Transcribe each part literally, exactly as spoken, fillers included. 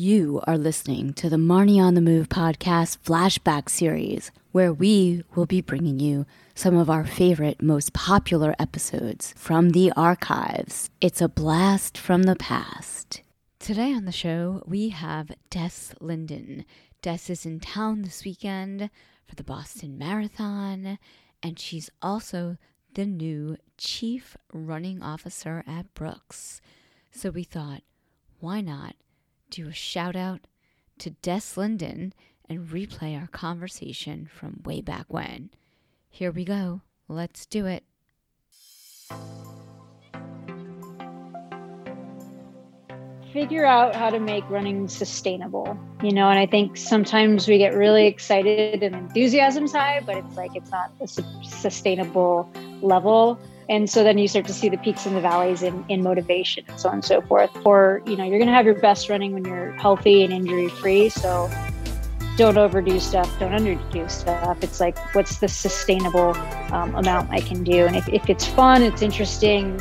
You are listening to the Marnie on the Move podcast flashback series, where we will be bringing you some of our favorite, most popular episodes from the archives. It's a blast from the past. Today on the show, we have Des Linden. Des is in town this weekend for the Boston Marathon, and she's also the new chief running officer at Brooks. So we thought, why not do a shout out to Des Linden and replay our conversation from way back when. Here we go. Let's do it. Figure out how to make running sustainable, you know, and I think sometimes we get really excited and enthusiasm's high, but it's like it's not a sustainable level. And so then you start to see the peaks and the valleys in, in motivation and so on and so forth. Or, you know, you're going to have your best running when you're healthy and injury free. So don't overdo stuff. Don't underdo stuff. It's like, what's the sustainable um, amount I can do? And if, if it's fun, it's interesting,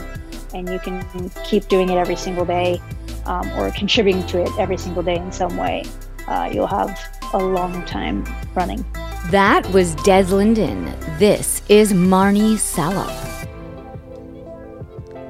and you can keep doing it every single day um, or contributing to it every single day in some way, uh, you'll have a long time running. That was Des Linden. This is Marnie Salop.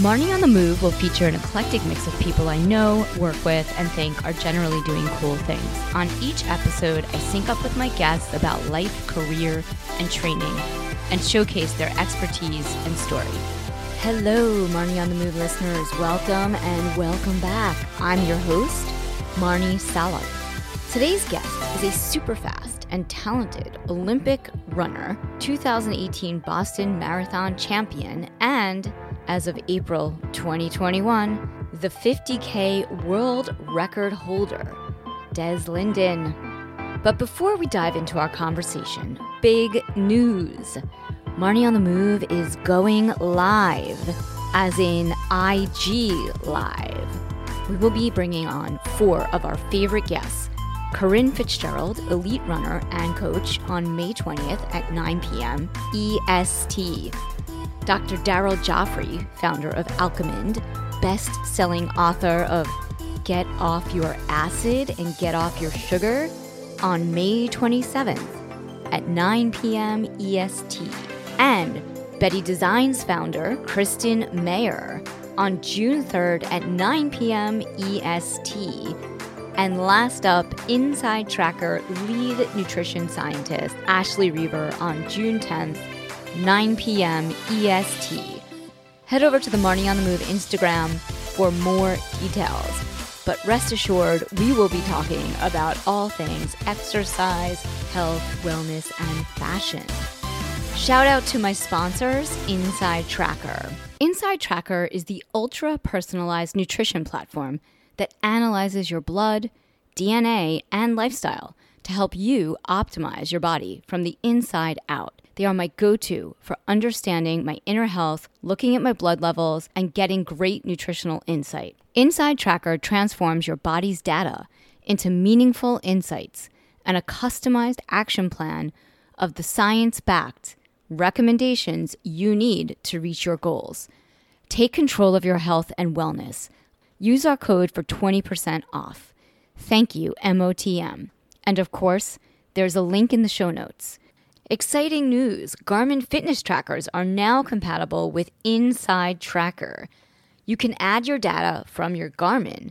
Marnie on the Move will feature an eclectic mix of people I know, work with, and think are generally doing cool things. On each episode, I sync up with my guests about life, career, and training, and showcase their expertise and story. Hello, Marnie on the Move listeners. Welcome and welcome back. I'm your host, Marnie Salop. Today's guest is a super fast and talented Olympic runner, two thousand eighteen Boston Marathon champion, and as of April twenty twenty-one, the fifty K world record holder, Des Linden. But before we dive into our conversation, big news. Marnie on the Move is going live, as in I G Live. We will be bringing on four of our favorite guests, Corinne Fitzgerald, elite runner and coach, on May twentieth at nine p.m. E S T. Doctor Daryl Joffrey, founder of Alchemind, best-selling author of Get Off Your Acid and Get Off Your Sugar, on May twenty-seventh at nine p.m. E S T. And Betty Designs founder Kristen Mayer on June third at nine p.m. E S T. And last up, InsideTracker lead nutrition scientist Ashley Reaver on June tenth nine p.m. E S T. Head over to the Marnie on the Move Instagram for more details. But rest assured, we will be talking about all things exercise, health, wellness, and fashion. Shout out to my sponsors, InsideTracker. InsideTracker is the ultra-personalized nutrition platform that analyzes your blood, D N A, and lifestyle to help you optimize your body from the inside out. They are my go-to for understanding my inner health, looking at my blood levels, and getting great nutritional insight. InsideTracker transforms your body's data into meaningful insights and a customized action plan of the science-backed recommendations you need to reach your goals. Take control of your health and wellness. Use our code for twenty percent off. Thank you, M O T M. And of course, there's a link in the show notes. Exciting news, Garmin fitness trackers are now compatible with InsideTracker. You can add your data from your Garmin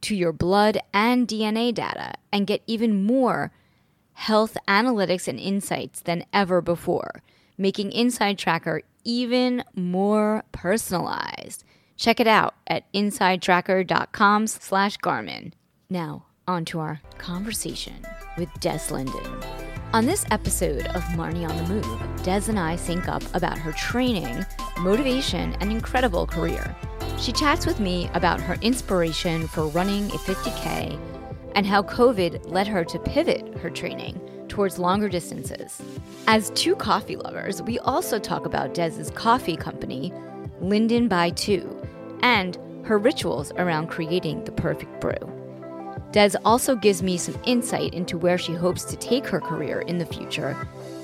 to your blood and D N A data and get even more health analytics and insights than ever before, making InsideTracker even more personalized. Check it out at InsideTracker.com slash Garmin. Now, on to our conversation with Des Linden. On this episode of Marnie on the Move, Des and I sync up about her training, motivation, and incredible career. She chats with me about her inspiration for running a fifty K and how COVID led her to pivot her training towards longer distances. As two coffee lovers, we also talk about Des's coffee company, Linden by Two, and her rituals around creating the perfect brew. Des also gives me some insight into where she hopes to take her career in the future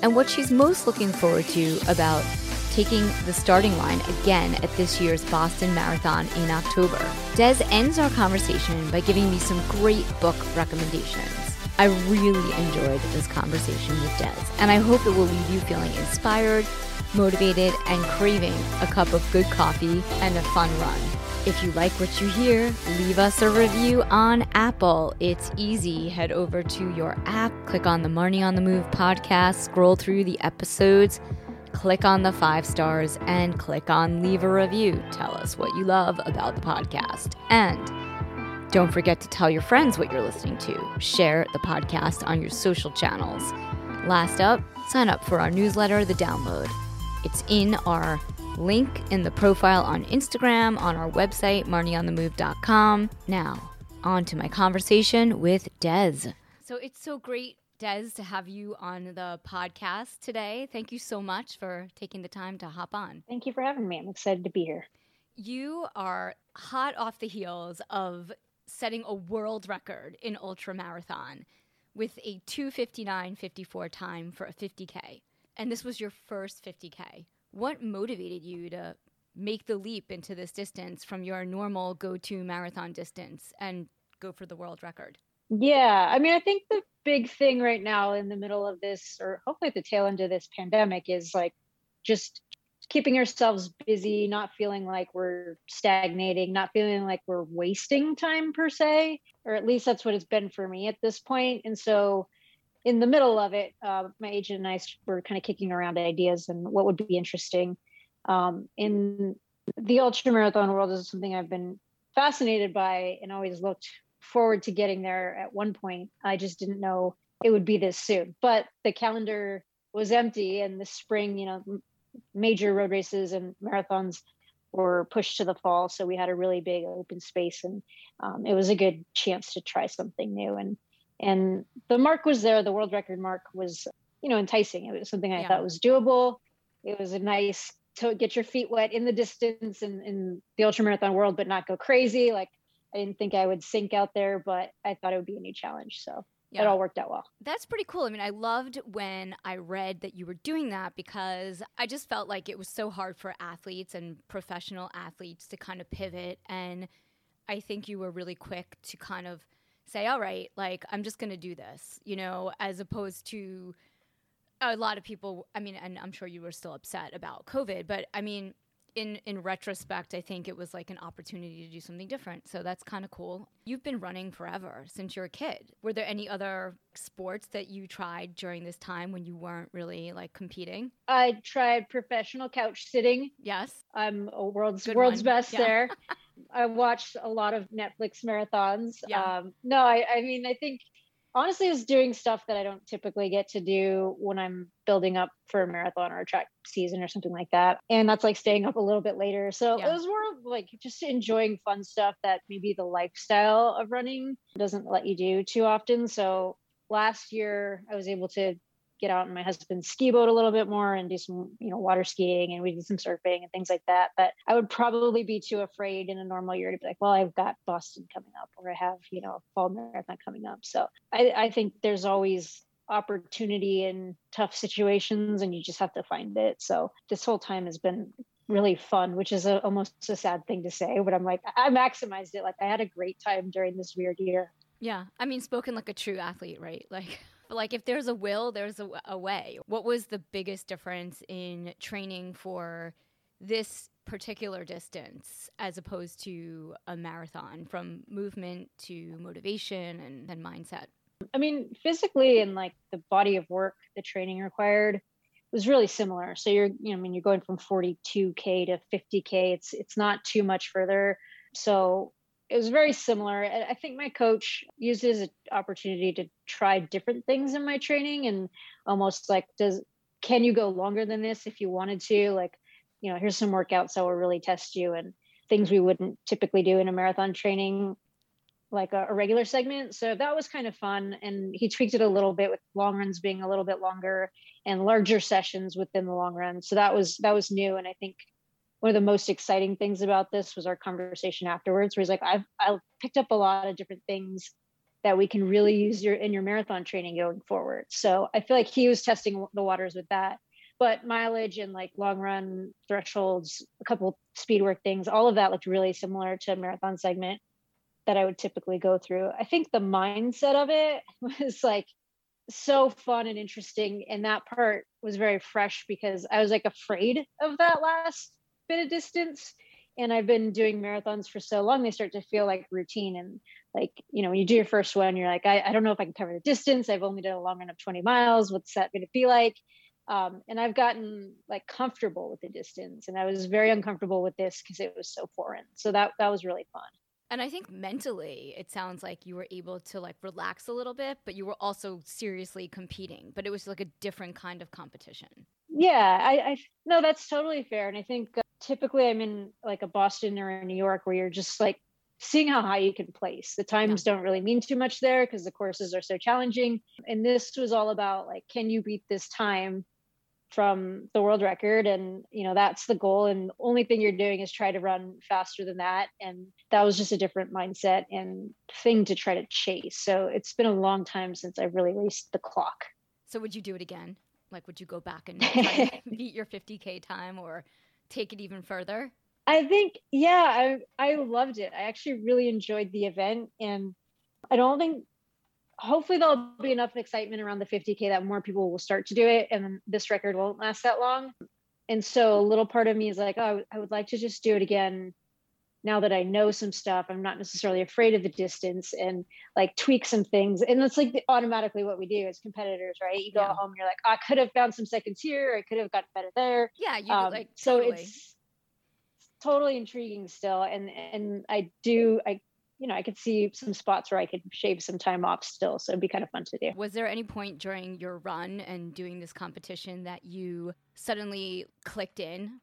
and what she's most looking forward to about taking the starting line again at this year's Boston Marathon in October. Des ends our conversation by giving me some great book recommendations. I really enjoyed this conversation with Des, and I hope it will leave you feeling inspired, motivated, and craving a cup of good coffee and a fun run. If you like what you hear, leave us a review on Apple. It's easy. Head over to your app, click on the Marnie on the Move podcast, scroll through the episodes, click on the five stars, and click on leave a review. Tell us what you love about the podcast. And don't forget to tell your friends what you're listening to. Share the podcast on your social channels. Last up, sign up for our newsletter, The Download. It's in our link in the profile on Instagram, on our website, Marnie on the move dot com. Now, on to my conversation with Des. So it's so great, Des, to have you on the podcast today. Thank you so much for taking the time to hop on. Thank you for having me. I'm excited to be here. You are hot off the heels of setting a world record in ultramarathon with a two fifty-nine fifty-four time for a fifty K. And this was your first fifty K. What motivated you to make the leap into this distance from your normal go-to marathon distance and go for the world record? Yeah, I mean, I think the big thing right now in the middle of this, or hopefully at the tail end of this pandemic, is like just keeping ourselves busy, not feeling like we're stagnating, not feeling like we're wasting time per se, or at least that's what it's been for me at this point. And so in the middle of it, uh, my agent and I were kind of kicking around ideas and what would be interesting. Um, in the ultramarathon world is something I've been fascinated by and always looked forward to getting there at one point. I just didn't know it would be this soon, but the calendar was empty, and this spring, you know, major road races and marathons were pushed to the fall. So we had a really big open space, and um, it was a good chance to try something new. And And the mark was there. The world record mark was, you know, enticing. It was something I yeah. thought was doable. It was a nice to get your feet wet in the distance and in the ultramarathon world, but not go crazy. Like, I didn't think I would sink out there, but I thought it would be a new challenge. So yeah. it all worked out well. That's pretty cool. I mean, I loved when I read that you were doing that, because I just felt like it was so hard for athletes and professional athletes to kind of pivot. And I think you were really quick to kind of say, all right, like, I'm just going to do this, you know, as opposed to a lot of people. I mean, and I'm sure you were still upset about COVID, but I mean, in, in retrospect, I think it was like an opportunity to do something different. So that's kind of cool. You've been running forever, since you're a kid. Were there any other sports that you tried during this time when you weren't really like competing? I tried professional couch sitting. Yes. I'm a world's Good world's one. best yeah. there. I watched a lot of Netflix marathons. Yeah. Um, no, I, I mean, I think honestly, I was doing stuff that I don't typically get to do when I'm building up for a marathon or a track season or something like that. And that's like staying up a little bit later. So yeah. it was more of like just enjoying fun stuff that maybe the lifestyle of running doesn't let you do too often. So last year I was able to get out in my husband's ski boat a little bit more and do some, you know, water skiing, and we did some surfing and things like that. But I would probably be too afraid in a normal year to be like, well, I've got Boston coming up, or I have, you know, fall marathon coming up. So I, I think there's always opportunity in tough situations, and you just have to find it. So this whole time has been really fun, which is a, almost a sad thing to say, but I'm like, I maximized it. Like, I had a great time during this weird year. Yeah. I mean, spoken like a true athlete, right? Like, Like if there's a will, there's a, a way. What was the biggest difference in training for this particular distance as opposed to a marathon, from movement to motivation and, and mindset? I mean, physically and like the body of work, the training required was really similar. So you're, you know, I mean, you're going from forty-two K to fifty K. It's, it's not too much further. So it was very similar. I think my coach used it as an opportunity to try different things in my training, and almost like, does, can you go longer than this if you wanted to? Like, you know, here's some workouts that will really test you, and things we wouldn't typically do in a marathon training, like a, a regular segment. So that was kind of fun. And he tweaked it a little bit with long runs being a little bit longer and larger sessions within the long run. So that was, that was new. And I think one of the most exciting things about this was our conversation afterwards, where he's like, I've, I've picked up a lot of different things that we can really use your in your marathon training going forward. So I feel like he was testing the waters with that. But mileage and like long run thresholds, a couple speed work things, all of that looked really similar to a marathon segment that I would typically go through. I think the mindset of it was like so fun and interesting. And that part was very fresh because I was like afraid of that last bit of distance. And I've been doing marathons for so long, they start to feel like routine. And like, you know, when you do your first one, you're like, I, I don't know if I can cover the distance. I've only done a long run of twenty miles. What's that going to be like? Um, and I've gotten like comfortable with the distance, and I was very uncomfortable with this because it was so foreign. So that, that was really fun. And I think mentally, it sounds like you were able to like relax a little bit, but you were also seriously competing, but it was like a different kind of competition. Yeah, I, I no, that's totally fair. And I think uh, typically I'm in like a Boston or a New York where you're just like seeing how high you can place. The times yeah. don't really mean too much there because the courses are so challenging. And this was all about like, can you beat this time from the world record? And you know, that's the goal, and the only thing you're doing is try to run faster than that. And that was just a different mindset and thing to try to chase. So it's been a long time since I really raced the clock. So would you do it again? Like, would you go back and try to beat your fifty K time or take it even further? I think yeah I, I loved it. I actually really enjoyed the event, and I don't think hopefully there'll be enough excitement around the fifty K that more people will start to do it. And this record won't last that long. And so a little part of me is like, oh, I would like to just do it again. Now that I know some stuff, I'm not necessarily afraid of the distance, and like tweak some things. And that's like the, automatically what we do as competitors, right? You go yeah. home, you're like, oh, I could have found some seconds here. I could have gotten better there. Yeah. You um, like, so totally. It's totally intriguing still. And, and I do, I, you know, I could see some spots where I could shave some time off still. So it'd be kind of fun to do. Was there any point during your run and doing this competition that you suddenly clicked in?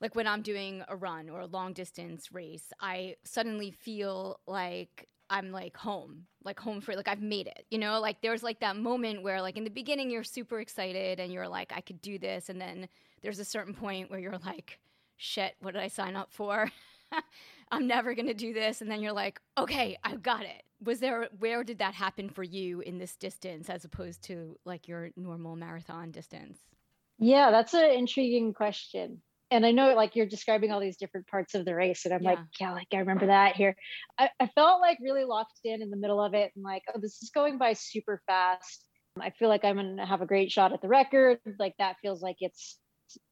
Like when I'm doing a run or a long distance race, I suddenly feel like I'm like home, like home free, like I've made it, you know, like there's like that moment where like in the beginning you're super excited and you're like, I could do this. And then there's a certain point where you're like, shit, what did I sign up for? I'm never going to do this. And then you're like, okay, I've got it. Was there, where did that happen for you in this distance as opposed to like your normal marathon distance? Yeah, that's an intriguing question. And I know like you're describing all these different parts of the race, and I'm yeah. like, yeah, like I remember that here. I, I felt like really locked in in the middle of it and like, oh, this is going by super fast. I feel like I'm going to have a great shot at the record. Like that feels like it's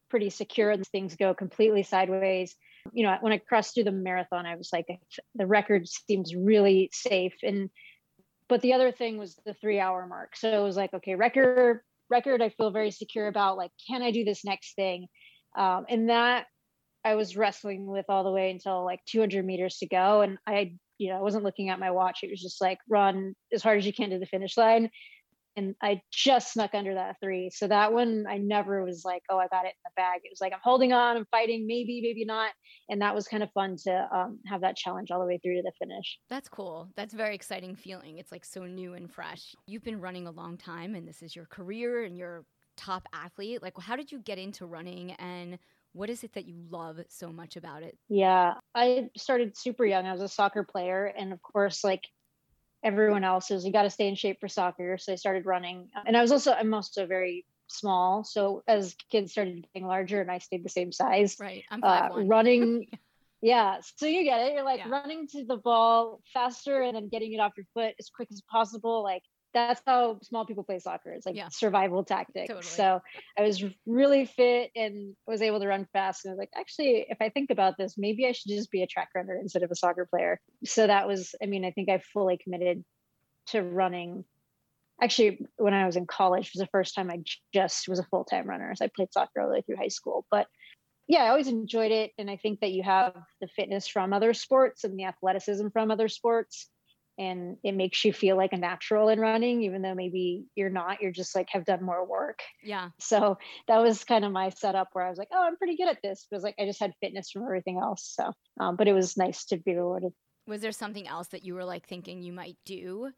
pretty secure, and things go completely sideways. You know, when I crossed through the marathon, I was like, the record seems really safe. And, but the other thing was the three hour mark. So it was like, okay, record, record, I feel very secure about, like, can I do this next thing? Um, and that I was wrestling with all the way until like two hundred meters to go. And I, you know, I wasn't looking at my watch. It was just like, run as hard as you can to the finish line. And I just snuck under that three. So that one, I never was like, oh, I got it in the bag. It was like, I'm holding on, I'm fighting, maybe, maybe not. And that was kind of fun to um, have that challenge all the way through to the finish. That's cool. That's a very exciting feeling. It's like so new and fresh. You've been running a long time, and this is your career and your top athlete. Like, how did you get into running, and what is it that you love so much about it? Yeah, I started super young. I was a soccer player. And of course, like, everyone else is, you got to stay in shape for soccer. So I started running, and I was also, I'm also very small. So as kids started getting larger and I stayed the same size, right? I'm uh, running. Yeah. So you get it. You're like yeah. running to the ball faster and then getting it off your foot as quick as possible. Like that's how small people play soccer. It's like yeah. survival tactics. Totally. So I was really fit and was able to run fast. And I was like, actually, if I think about this, maybe I should just be a track runner instead of a soccer player. So that was, I mean, I think I fully committed to running. Actually, when I was in college was the first time I just was a full-time runner. So I played soccer all the way through high school, but yeah, I always enjoyed it. And I think that you have the fitness from other sports and the athleticism from other sports. And it makes you feel like a natural in running, even though maybe you're not, you're just like have done more work. Yeah. So that was kind of my setup where I was like, oh, I'm pretty good at this. It was like, I just had fitness from everything else. So, um, but it was nice to be rewarded. Was there something else that you were like thinking you might do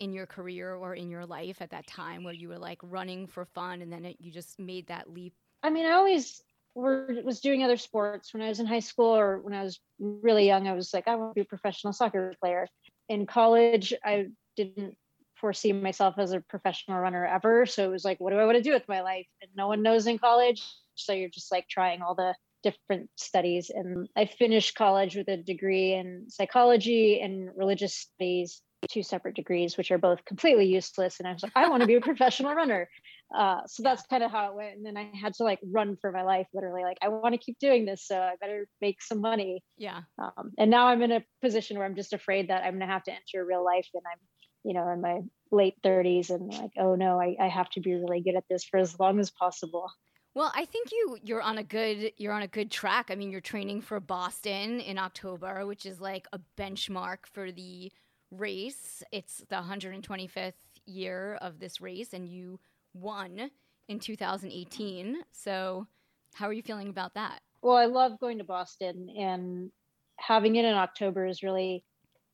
in your career or in your life at that time where you were like running for fun and then it, you just made that leap? I mean, I always were, was doing other sports when I was in high school or when I was really young. I was like, I want to be a professional soccer player. In college, I didn't foresee myself as a professional runner ever. So it was like, what do I want to do with my life? And no one knows in college. So you're just like trying all the different studies. And I finished college with a degree in psychology and religious studies, two separate degrees, which are both completely useless. And I was like, I want to be a professional runner. Uh, so that's kind of how it went. And then I had to like run for my life, literally. Like, I want to keep doing this, so I better make some money. Yeah. Um, and now I'm in a position where I'm just afraid that I'm going to have to enter real life. And I'm, you know, in my late thirties and like, oh no, I, I have to be really good at this for as long as possible. Well, I think you you're on a good you're on a good track. I mean, you're training for Boston in October, which is like a benchmark for the race. It's the one hundred twenty-fifth year of this race, and you won in two thousand eighteen. So, how are you feeling about that? Well, I love going to Boston, and having it in October is really,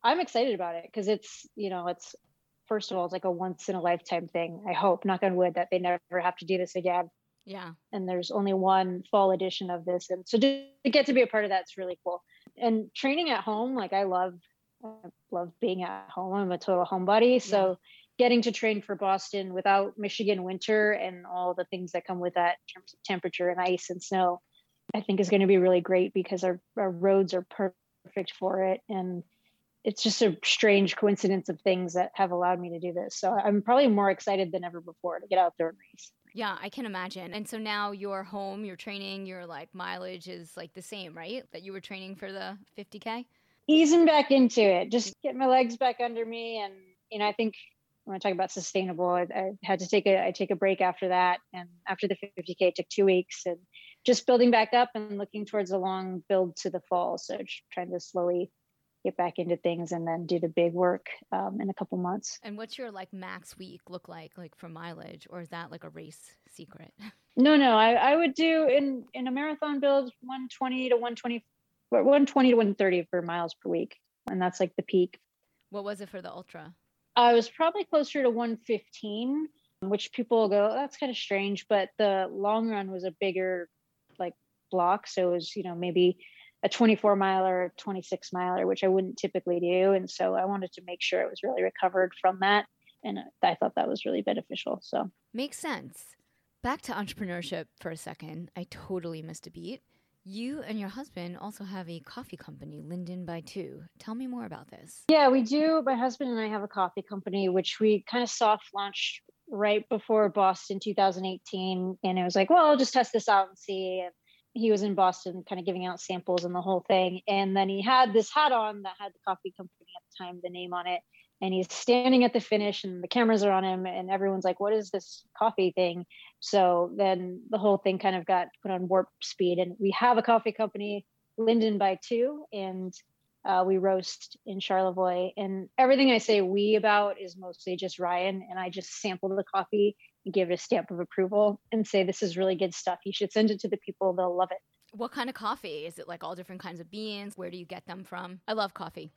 I'm excited about it because it's, you know, it's, first of all, it's like a once in a lifetime thing. I hope, knock on wood, that they never have to do this again. Yeah. And there's only one fall edition of this. And so to get to be a part of that's really cool. And training at home, like I love, I love being at home. I'm a total homebody. So yeah. Getting to train for Boston without Michigan winter and all the things that come with that in terms of temperature and ice and snow, I think is going to be really great because our, our roads are perfect for it. And it's just a strange coincidence of things that have allowed me to do this. So I'm probably more excited than ever before to get out there and race. Yeah, I can imagine. And so now you're home, you're training, your like mileage is like the same, right? That you were training for the fifty K? Easing back into it, just get my legs back under me. And, you know, I think when I talk about sustainable, I, I had to take a, I take a break after that. And after the fifty K, it took two weeks and just building back up and looking towards a long build to the fall. So just trying to slowly get back into things and then do the big work um, in a couple months. And what's your like max week look like, like for mileage, or is that like a race secret? No, no, I, I would do in, in a marathon build, one twenty to one twenty, one twenty to one thirty for miles per week. And that's like the peak. What was it for the ultra? I was probably closer to one fifteen, which people go, oh, that's kind of strange. But the long run was a bigger like block. So it was, you know, maybe a twenty-four miler, twenty-six miler, which I wouldn't typically do. And so I wanted to make sure it was really recovered from that. And I thought that was really beneficial. So makes sense. Back to entrepreneurship for a second. I totally missed a beat. You and your husband also have a coffee company, Linden by Two. Tell me more about this. Yeah, we do. My husband and I have a coffee company, which we kind of soft launched right before Boston two thousand eighteen. And it was like, well, I'll just test this out and see. And he was in Boston kind of giving out samples and the whole thing. And then he had this hat on that had the coffee company at the time, the name on it. And he's standing at the finish and the cameras are on him and everyone's like, what is this coffee thing? So then the whole thing kind of got put on warp speed. And we have a coffee company, Linden by Two, and uh, we roast in Charlevoix. And everything I say we about is mostly just Ryan. And I just sample the coffee and give it a stamp of approval and say, this is really good stuff. You should send it to the people. They'll love it. What kind of coffee? Is it like all different kinds of beans? Where do you get them from? I love coffee.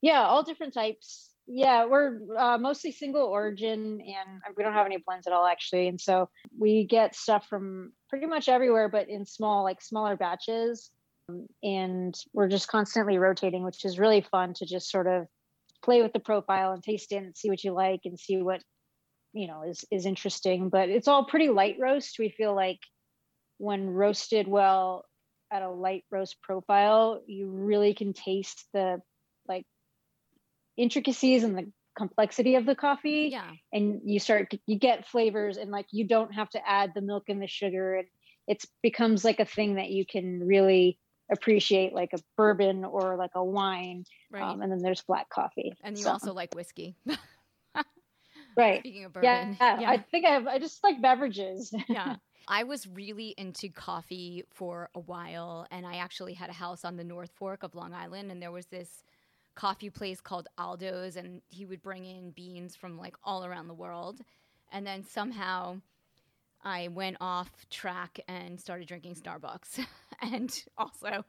Yeah, all different types. Yeah, we're uh, mostly single origin and we don't have any blends at all, actually. And so we get stuff from pretty much everywhere, but in small, like smaller batches. And we're just constantly rotating, which is really fun to just sort of play with the profile and taste it and see what you like and see what, you know, is, is interesting, but it's all pretty light roast. We feel like when roasted well at a light roast profile, you really can taste the like intricacies and the complexity of the coffee. Yeah. And you start, you get flavors and like, you don't have to add the milk and the sugar. And it becomes like a thing that you can really appreciate, like a bourbon or like a wine. Right. Um, and then there's black coffee. And you so. also like whiskey. Right. Speaking of bourbon. Yeah, yeah. I think I have, I just like beverages. Yeah. I was really into coffee for a while. And I actually had a house on the North Fork of Long Island. And there was this coffee place called Aldo's. And he would bring in beans from like all around the world. And then somehow I went off track and started drinking Starbucks. And also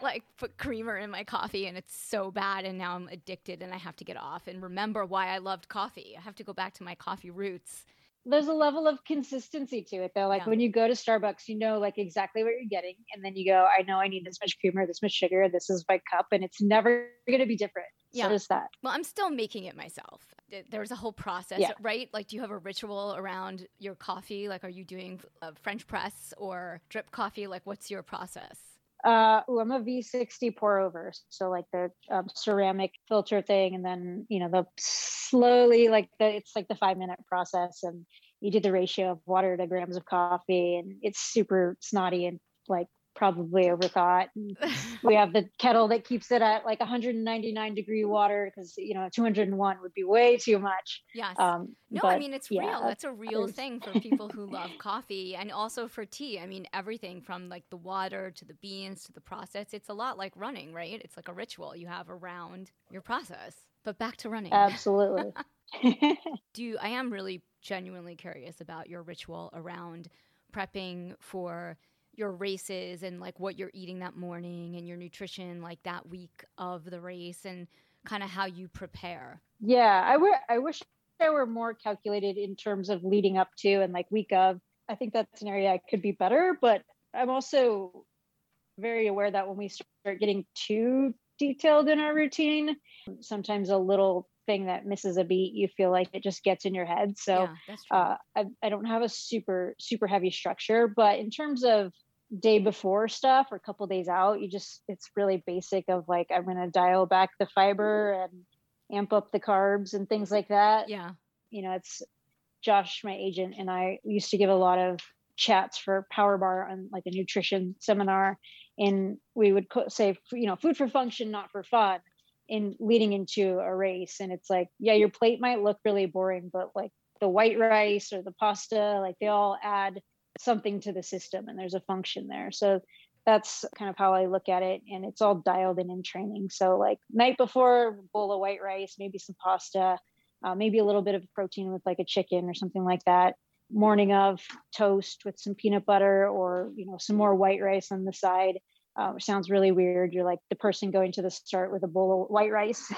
like put creamer in my coffee, and it's so bad, and now I'm addicted and I have to get off and remember why I loved coffee. I have to go back to my coffee roots. there's a level of consistency to it though. Like yeah. when you go to Starbucks, you know, like exactly what you're getting. And then you go, I know I need this much creamer, this much sugar, this is my cup, and it's never going to be different. Yeah. So just that. Well, I'm still making it myself. There's a whole process, yeah. right? Like, do you have a ritual around your coffee? Like, are you doing a French press or drip coffee? Like, what's your process? Uh, ooh, I'm a V sixty pour over. So like the um, ceramic filter thing. And then, you know, the slowly, like the, it's like the five minute process, and you do the ratio of water to grams of coffee, and it's super snotty and like probably overthought. And we have the kettle that keeps it at like one hundred ninety-nine degree water, because, you know, two hundred one would be way too much. Yes. Um, no, but, I mean, it's yeah, real. That's a real that thing for people who love coffee, and also for tea. I mean, everything from like the water to the beans to the process. It's a lot like running, right? It's like a ritual you have around your process. But back to running. Absolutely. Do you, I am really genuinely curious about your ritual around prepping for your races, and like what you're eating that morning, and your nutrition like that week of the race, and kind of how you prepare. Yeah, I, w- I wish I were more calculated in terms of leading up to and like week of. I think that's an area I could be better, but I'm also very aware that when we start getting too detailed in our routine, sometimes a little thing that misses a beat, you feel like it just gets in your head. So yeah, that's true. uh, I, I don't have a super, super heavy structure, but in terms of day before stuff or a couple days out, you just, it's really basic of like, I'm going to dial back the fiber and amp up the carbs and things like that. Yeah. You know, it's Josh, my agent, and I used to give a lot of chats for Power Bar on like a nutrition seminar. And we would co- say, you know, food for function, not for fun, in leading into a race. And it's like, yeah, your plate might look really boring, but like the white rice or the pasta, like they all add something to the system, and there's a function there. So that's kind of how I look at it. And it's all dialed in in training. So like night before, bowl of white rice, maybe some pasta, uh, maybe a little bit of protein with like a chicken or something like that. Morning of, toast with some peanut butter, or, you know, some more white rice on the side. Uh, which sounds really weird. You're like the person going to the start with a bowl of white rice.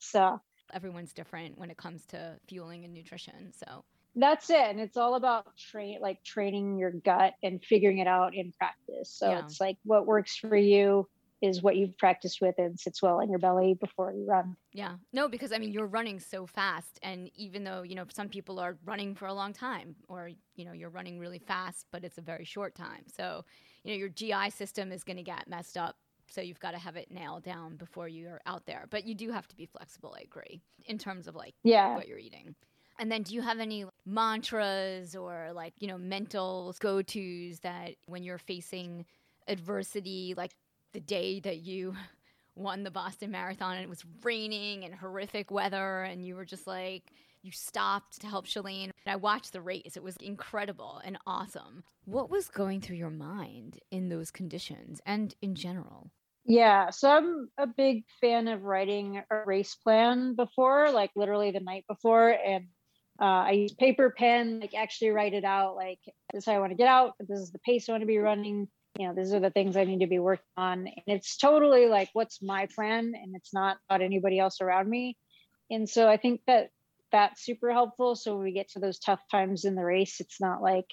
So everyone's different when it comes to fueling and nutrition. So that's it. And it's all about train, like training your gut and figuring it out in practice. So yeah. It's like what works for you is what you've practiced with and sits well in your belly before you run. Yeah. No, because I mean, you're running so fast. And even though, you know, some people are running for a long time, or, you know, you're running really fast, but it's a very short time. So you know, your G I system is going to get messed up. So you've got to have it nailed down before you're out there. But you do have to be flexible, I agree, in terms of like yeah. what you're eating. And then do you have any mantras or like, you know, mental go-tos that when you're facing adversity, like the day that you won the Boston Marathon and it was raining and horrific weather and you were just like, you stopped to help Shalane. I watched the race. It was incredible and awesome. What was going through your mind in those conditions and in general? Yeah. So I'm a big fan of writing a race plan before, like literally the night before. And uh, I use paper, pen, like actually write it out. Like, this is how I want to get out. This is the pace I want to be running. You know, these are the things I need to be working on. And it's totally like, what's my plan? And it's not about anybody else around me. And so I think that that's super helpful. So when we get to those tough times in the race, it's not like,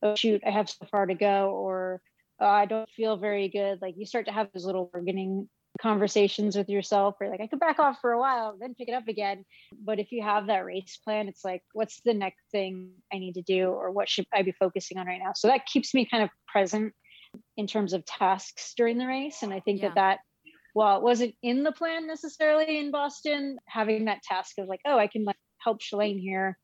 oh shoot, I have so far to go, or oh, I don't feel very good. Like you start to have those little bargaining conversations with yourself, or like I could back off for a while, then pick it up again. But if you have that race plan, it's like, what's the next thing I need to do, or what should I be focusing on right now? So that keeps me kind of present in terms of tasks during the race. And I think yeah. that that while it wasn't in the plan necessarily in Boston, having that task of like, oh, I can like help Shalane here,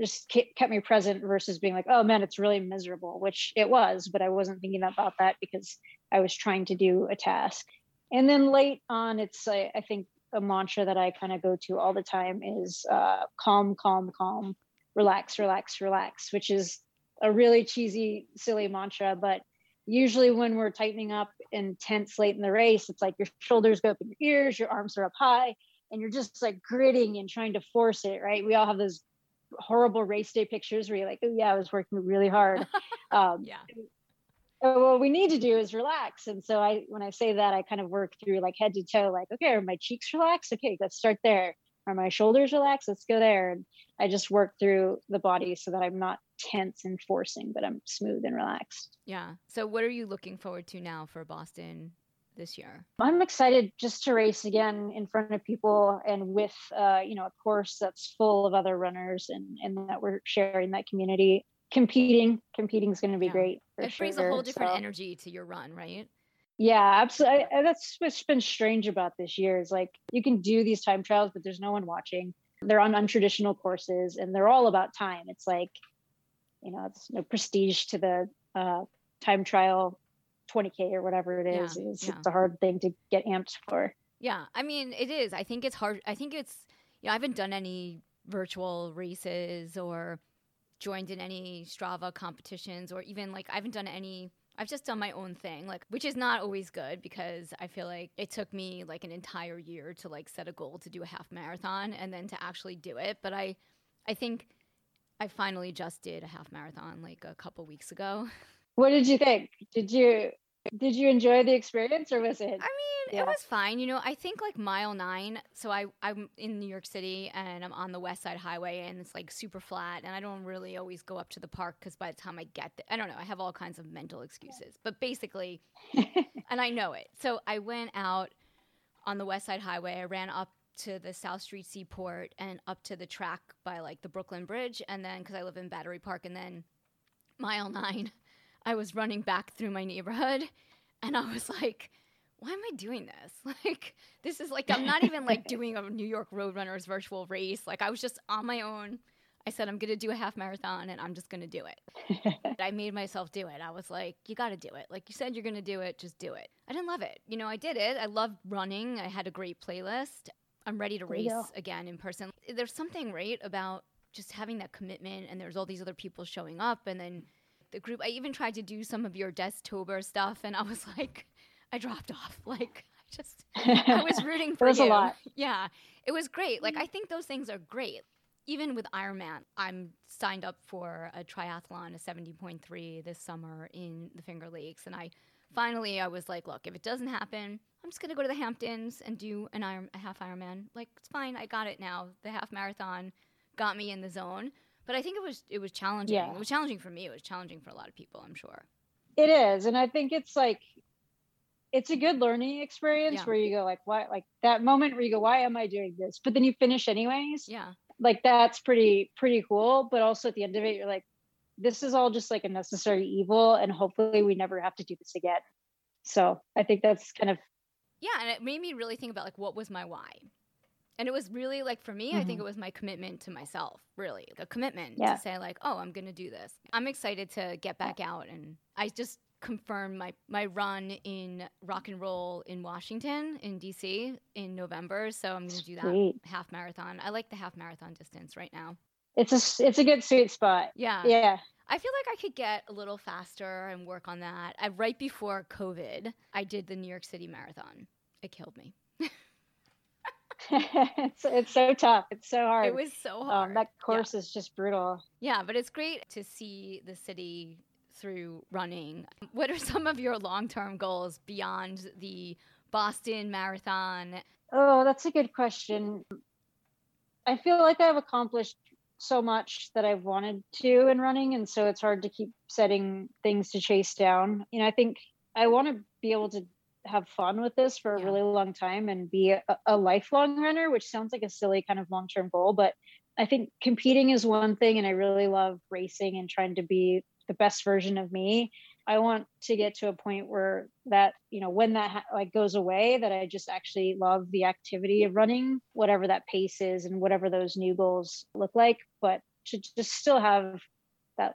just kept me present versus being like, oh man, it's really miserable, which it was, but I wasn't thinking about that because I was trying to do a task. And then late on, it's, I, I think a mantra that I kind of go to all the time is uh, calm, calm, calm, relax, relax, relax, which is a really cheesy, silly mantra. But usually when we're tightening up and tense late in the race, it's like your shoulders go up in your ears, your arms are up high, and you're just like gritting and trying to force it, right? We all have those horrible race day pictures where you're like, oh yeah, I was working really hard. Um, yeah. What we need to do is relax. And so I, when I say that, I kind of work through like head to toe, like, okay, are my cheeks relaxed? Okay, let's start there. Are my shoulders relaxed? Let's go there. And I just work through the body so that I'm not tense and forcing, but I'm smooth and relaxed. Yeah. So what are you looking forward to now for Boston this year? I'm excited just to race again in front of people and with, uh, you know, a course that's full of other runners and, and that we're sharing that community. Competing, competing is going to be yeah. great. For it brings sure. a whole different so. energy to your run, right? Yeah, absolutely. I, that's what's been strange about this year is like you can do these time trials, but there's no one watching. They're on untraditional courses and they're all about time. It's like, you know, it's no prestige to the uh, time trial twenty K or whatever it is. Yeah, it's, yeah. it's a hard thing to get amped for. Yeah, I mean, it is. I think it's hard. I think it's, you know, I haven't done any virtual races or joined in any Strava competitions or even like I haven't done any. I've just done my own thing, like, which is not always good because I feel like it took me like an entire year to like set a goal to do a half marathon and then to actually do it. But I, I think I finally just did a half marathon like a couple weeks ago. What did you think? Did you, did you enjoy the experience or was it? I mean, yeah. it was fine. You know, I think like mile nine. So I, I'm in New York City and I'm on the West Side Highway and it's like super flat. And I don't really always go up to the park because by the time I get there, I don't know, I have all kinds of mental excuses, but basically, and I know it. So I went out on the West Side Highway. I ran up to the South Street Seaport and up to the track by like the Brooklyn Bridge. And then, cause I live in Battery Park, and then mile nine, I was running back through my neighborhood and I was like, why am I doing this? Like, this is like, I'm not even like doing a New York Roadrunners virtual race. Like I was just on my own. I said, I'm going to do a half marathon and I'm just going to do it. I made myself do it. I was like, you got to do it. Like you said, you're going to do it. Just do it. I didn't love it. You know, I did it. I loved running. I had a great playlist. I'm ready to race again in person. There's something right about just having that commitment and there's all these other people showing up. And then the group, I even tried to do some of your Destober stuff and I was like, I dropped off. Like I just, I was rooting for you. It was a lot. Yeah, it was great. Like I think those things are great. Even with Ironman, I'm signed up for a triathlon, a seventy point three this summer in the Finger Lakes. And I finally, I was like, look, if it doesn't happen, I'm just going to go to the Hamptons and do an Iron, a half Ironman. Like it's fine. I got it now. The half marathon got me in the zone. But I think it was, it was challenging. Yeah. It was challenging for me. It was challenging for a lot of people, I'm sure. It is. And I think it's like, it's a good learning experience yeah. where you go like, why, like that moment where you go, why am I doing this? But then you finish anyways. Yeah. Like that's pretty, pretty cool. But also at the end of it, you're like, this is all just like a necessary evil. And hopefully we never have to do this again. So I think that's kind of. Yeah. And it made me really think about like, what was my why? And it was really like, for me, mm-hmm. I think it was my commitment to myself, really like a commitment yeah. to say like, oh, I'm going to do this. I'm excited to get back out. And I just, confirmed my, my run in rock and roll in Washington, in D C in November. So I'm going to do that Sweet. half marathon. I like the half marathon distance right now. It's a, it's a good sweet spot. Yeah. Yeah. I feel like I could get a little faster and work on that. I, right before COVID, I did the New York City Marathon. It killed me. it's, it's so tough. It's so hard. It was so hard. Um, that course yeah. is just brutal. Yeah. But it's great to see the city through running. What are some of your long-term goals beyond the Boston Marathon? Oh, that's a good question. I feel like I've accomplished so much that I've wanted to in running. And so it's hard to keep setting things to chase down. You know, I think I want to be able to have fun with this for a yeah. really long time and be a, a lifelong runner, which sounds like a silly kind of long-term goal. But I think competing is one thing. And I really love racing and trying to be the best version of me. I want to get to a point where that, you know, when that ha- like goes away, that I just actually love the activity of running, whatever that pace is and whatever those new goals look like, but to just still have that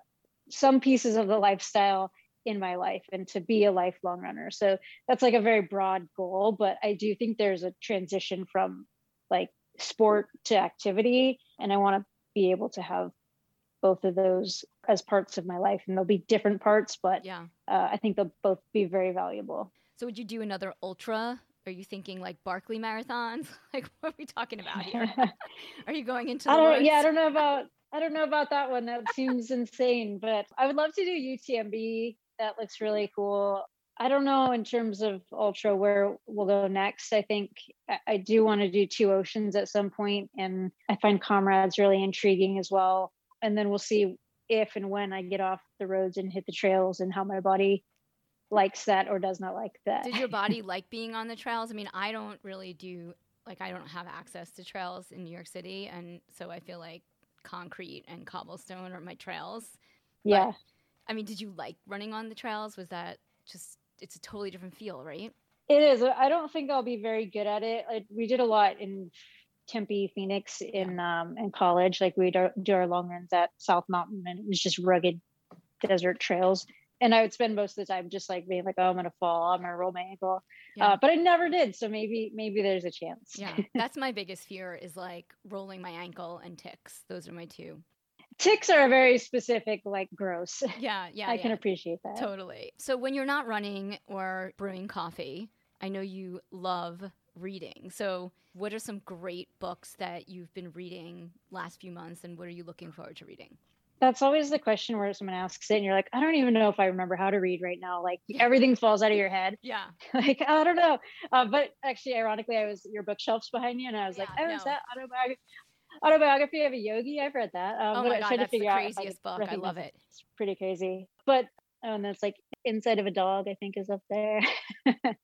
some pieces of the lifestyle in my life and to be a lifelong runner. So that's like a very broad goal, but I do think there's a transition from like sport to activity. And I want to be able to have both of those as parts of my life, and they'll be different parts, but yeah, uh, I think they'll both be very valuable. So would you do another ultra? Are you thinking like Barkley marathons? Like what are we talking about here? Are you going into? I the don't, yeah, I don't know about. I don't know about that one. That seems insane, but I would love to do U T M B. That looks really cool. I don't know in terms of ultra where we'll go next. I think I do want to do two oceans at some point, and I find Comrades really intriguing as well. And then we'll see if and when I get off the roads and hit the trails and how my body likes that or does not like that. Did your body like being on the trails? I mean, I don't really do, like, I don't have access to trails in New York City. And so I feel like concrete and cobblestone are my trails. Yeah. But, I mean, did you like running on the trails? Was that just, it's a totally different feel, right? It is. I don't think I'll be very good at it. I, we did a lot in Tempe, Phoenix in um, in college. Like we do our long runs at South Mountain, and it was just rugged desert trails. And I would spend most of the time just like being like, oh, I'm going to fall. I'm going to roll my ankle. Yeah. Uh, but I never did. So maybe, maybe there's a chance. Yeah. That's my biggest fear is like rolling my ankle and ticks. Those are my two. Ticks are very specific, like gross. Yeah. Yeah. I yeah. can appreciate that. Totally. So when you're not running or brewing coffee, I know you love reading. So what are some great books that you've been reading last few months, and what are you looking forward to reading? That's always the question where someone asks it and you're like, I don't even know if I remember how to read right now. Like everything falls out of your head. Yeah. Like, I don't know. Uh, but actually, ironically, I was your bookshelf's behind you and I was yeah, like, oh, no. Is that autobiography? Autobiography of a Yogi? I've read that. Um, oh my but God, I that's to the craziest book. I love it. It's pretty crazy. But and that's like Inside of a Dog, I think, is up there.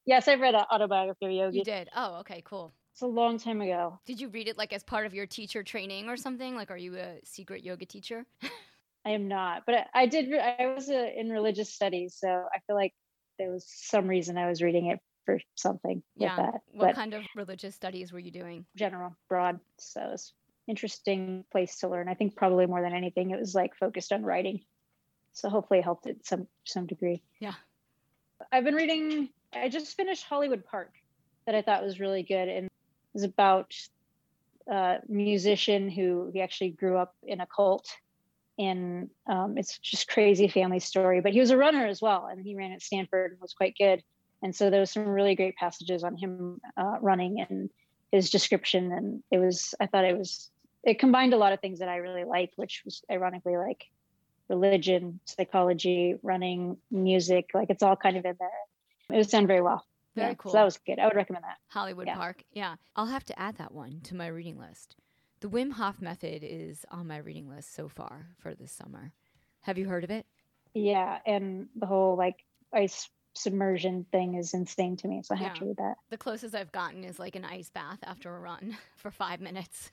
Yes, I've read Autobiography of a Yogi. You did? Oh, okay, cool. It's a long time ago. Did you read it like as part of your teacher training or something? Like, are you a secret yoga teacher? I am not, but I, I did. I was a, in religious studies, so I feel like there was some reason I was reading it for something. Yeah. With that. What but kind of religious studies were you doing? General, broad. So it was an interesting place to learn. I think probably more than anything, it was like focused on writing. So hopefully it helped it some some degree. Yeah. I've been reading. I just finished Hollywood Park, that I thought was really good, and is about a musician who he actually grew up in a cult, and um, it's just crazy family story, but he was a runner as well. And he ran at Stanford and was quite good. And so there was some really great passages on him uh, running and his description. And it was, I thought it was, it combined a lot of things that I really liked, which was ironically like religion, psychology, running, music, like it's all kind of in there. It was done very well. Very yeah, cool. So that was good. I would recommend that. Hollywood yeah. Park. Yeah. I'll have to add that one to my reading list. The Wim Hof Method is on my reading list so far for this summer. Have you heard of it? Yeah. And the whole like ice submersion thing is insane to me. So I yeah. have to read that. The closest I've gotten is like an ice bath after a run for five minutes.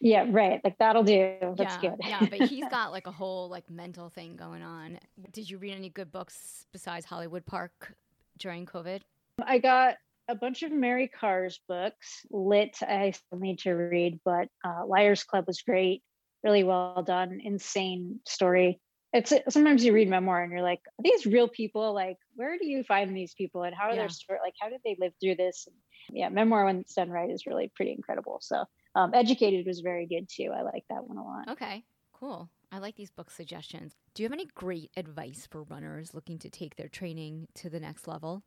Yeah. Right. Like that'll do. That's yeah, good. Yeah. But he's got like a whole like mental thing going on. Did you read any good books besides Hollywood Park during COVID? I got a bunch of Mary Carr's books. Lit, I still need to read, but uh, Liars Club was great. Really well done. Insane story. It's sometimes you read memoir and you're like, are these real people? Like, where do you find these people? And how are yeah. their story? Like, how did they live through this? And yeah, memoir when it's done right is really pretty incredible. So um, Educated was very good too. I like that one a lot. Okay, cool. I like these book suggestions. Do you have any great advice for runners looking to take their training to the next level?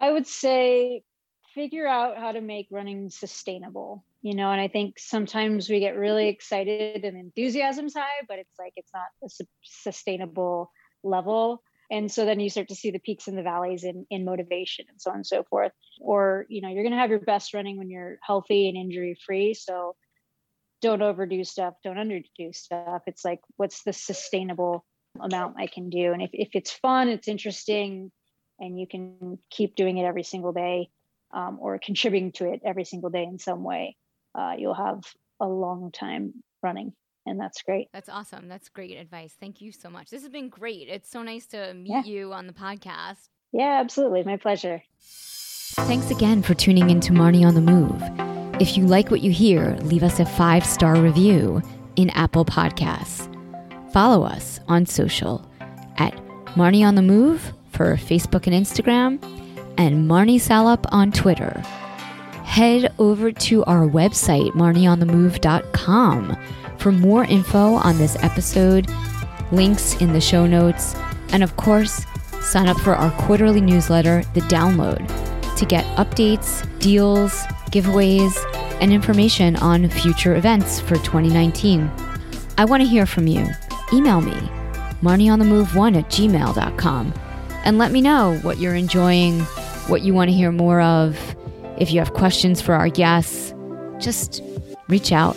I would say figure out how to make running sustainable, you know, and I think sometimes we get really excited and enthusiasm's high, but it's like, it's not a su- sustainable level. And so then you start to see the peaks and the valleys in, in motivation and so on and so forth. Or, you know, you're going to have your best running when you're healthy and injury free. So don't overdo stuff. Don't underdo stuff. It's like, what's the sustainable amount I can do? And if, if it's fun, it's interesting, and you can keep doing it every single day um, or contributing to it every single day in some way, uh, you'll have a long time running. And that's great. That's awesome. That's great advice. Thank you so much. This has been great. It's so nice to meet yeah. you on the podcast. Yeah, absolutely. My pleasure. Thanks again for tuning in to Marnie on the Move. If you like what you hear, leave us a five-star review in Apple Podcasts. Follow us on social at Marnie on the Move for Facebook and Instagram, and Marnie Salop on Twitter. Head over to our website, Marnie on the move dot com, for more info on this episode, links in the show notes, and of course, sign up for our quarterly newsletter, The Download, to get updates, deals, giveaways, and information on future events for twenty nineteen. I want to hear from you. Email me, marnie on the move one at gmail dot com. And let me know what you're enjoying, what you want to hear more of, If you have questions for our guests, just reach out.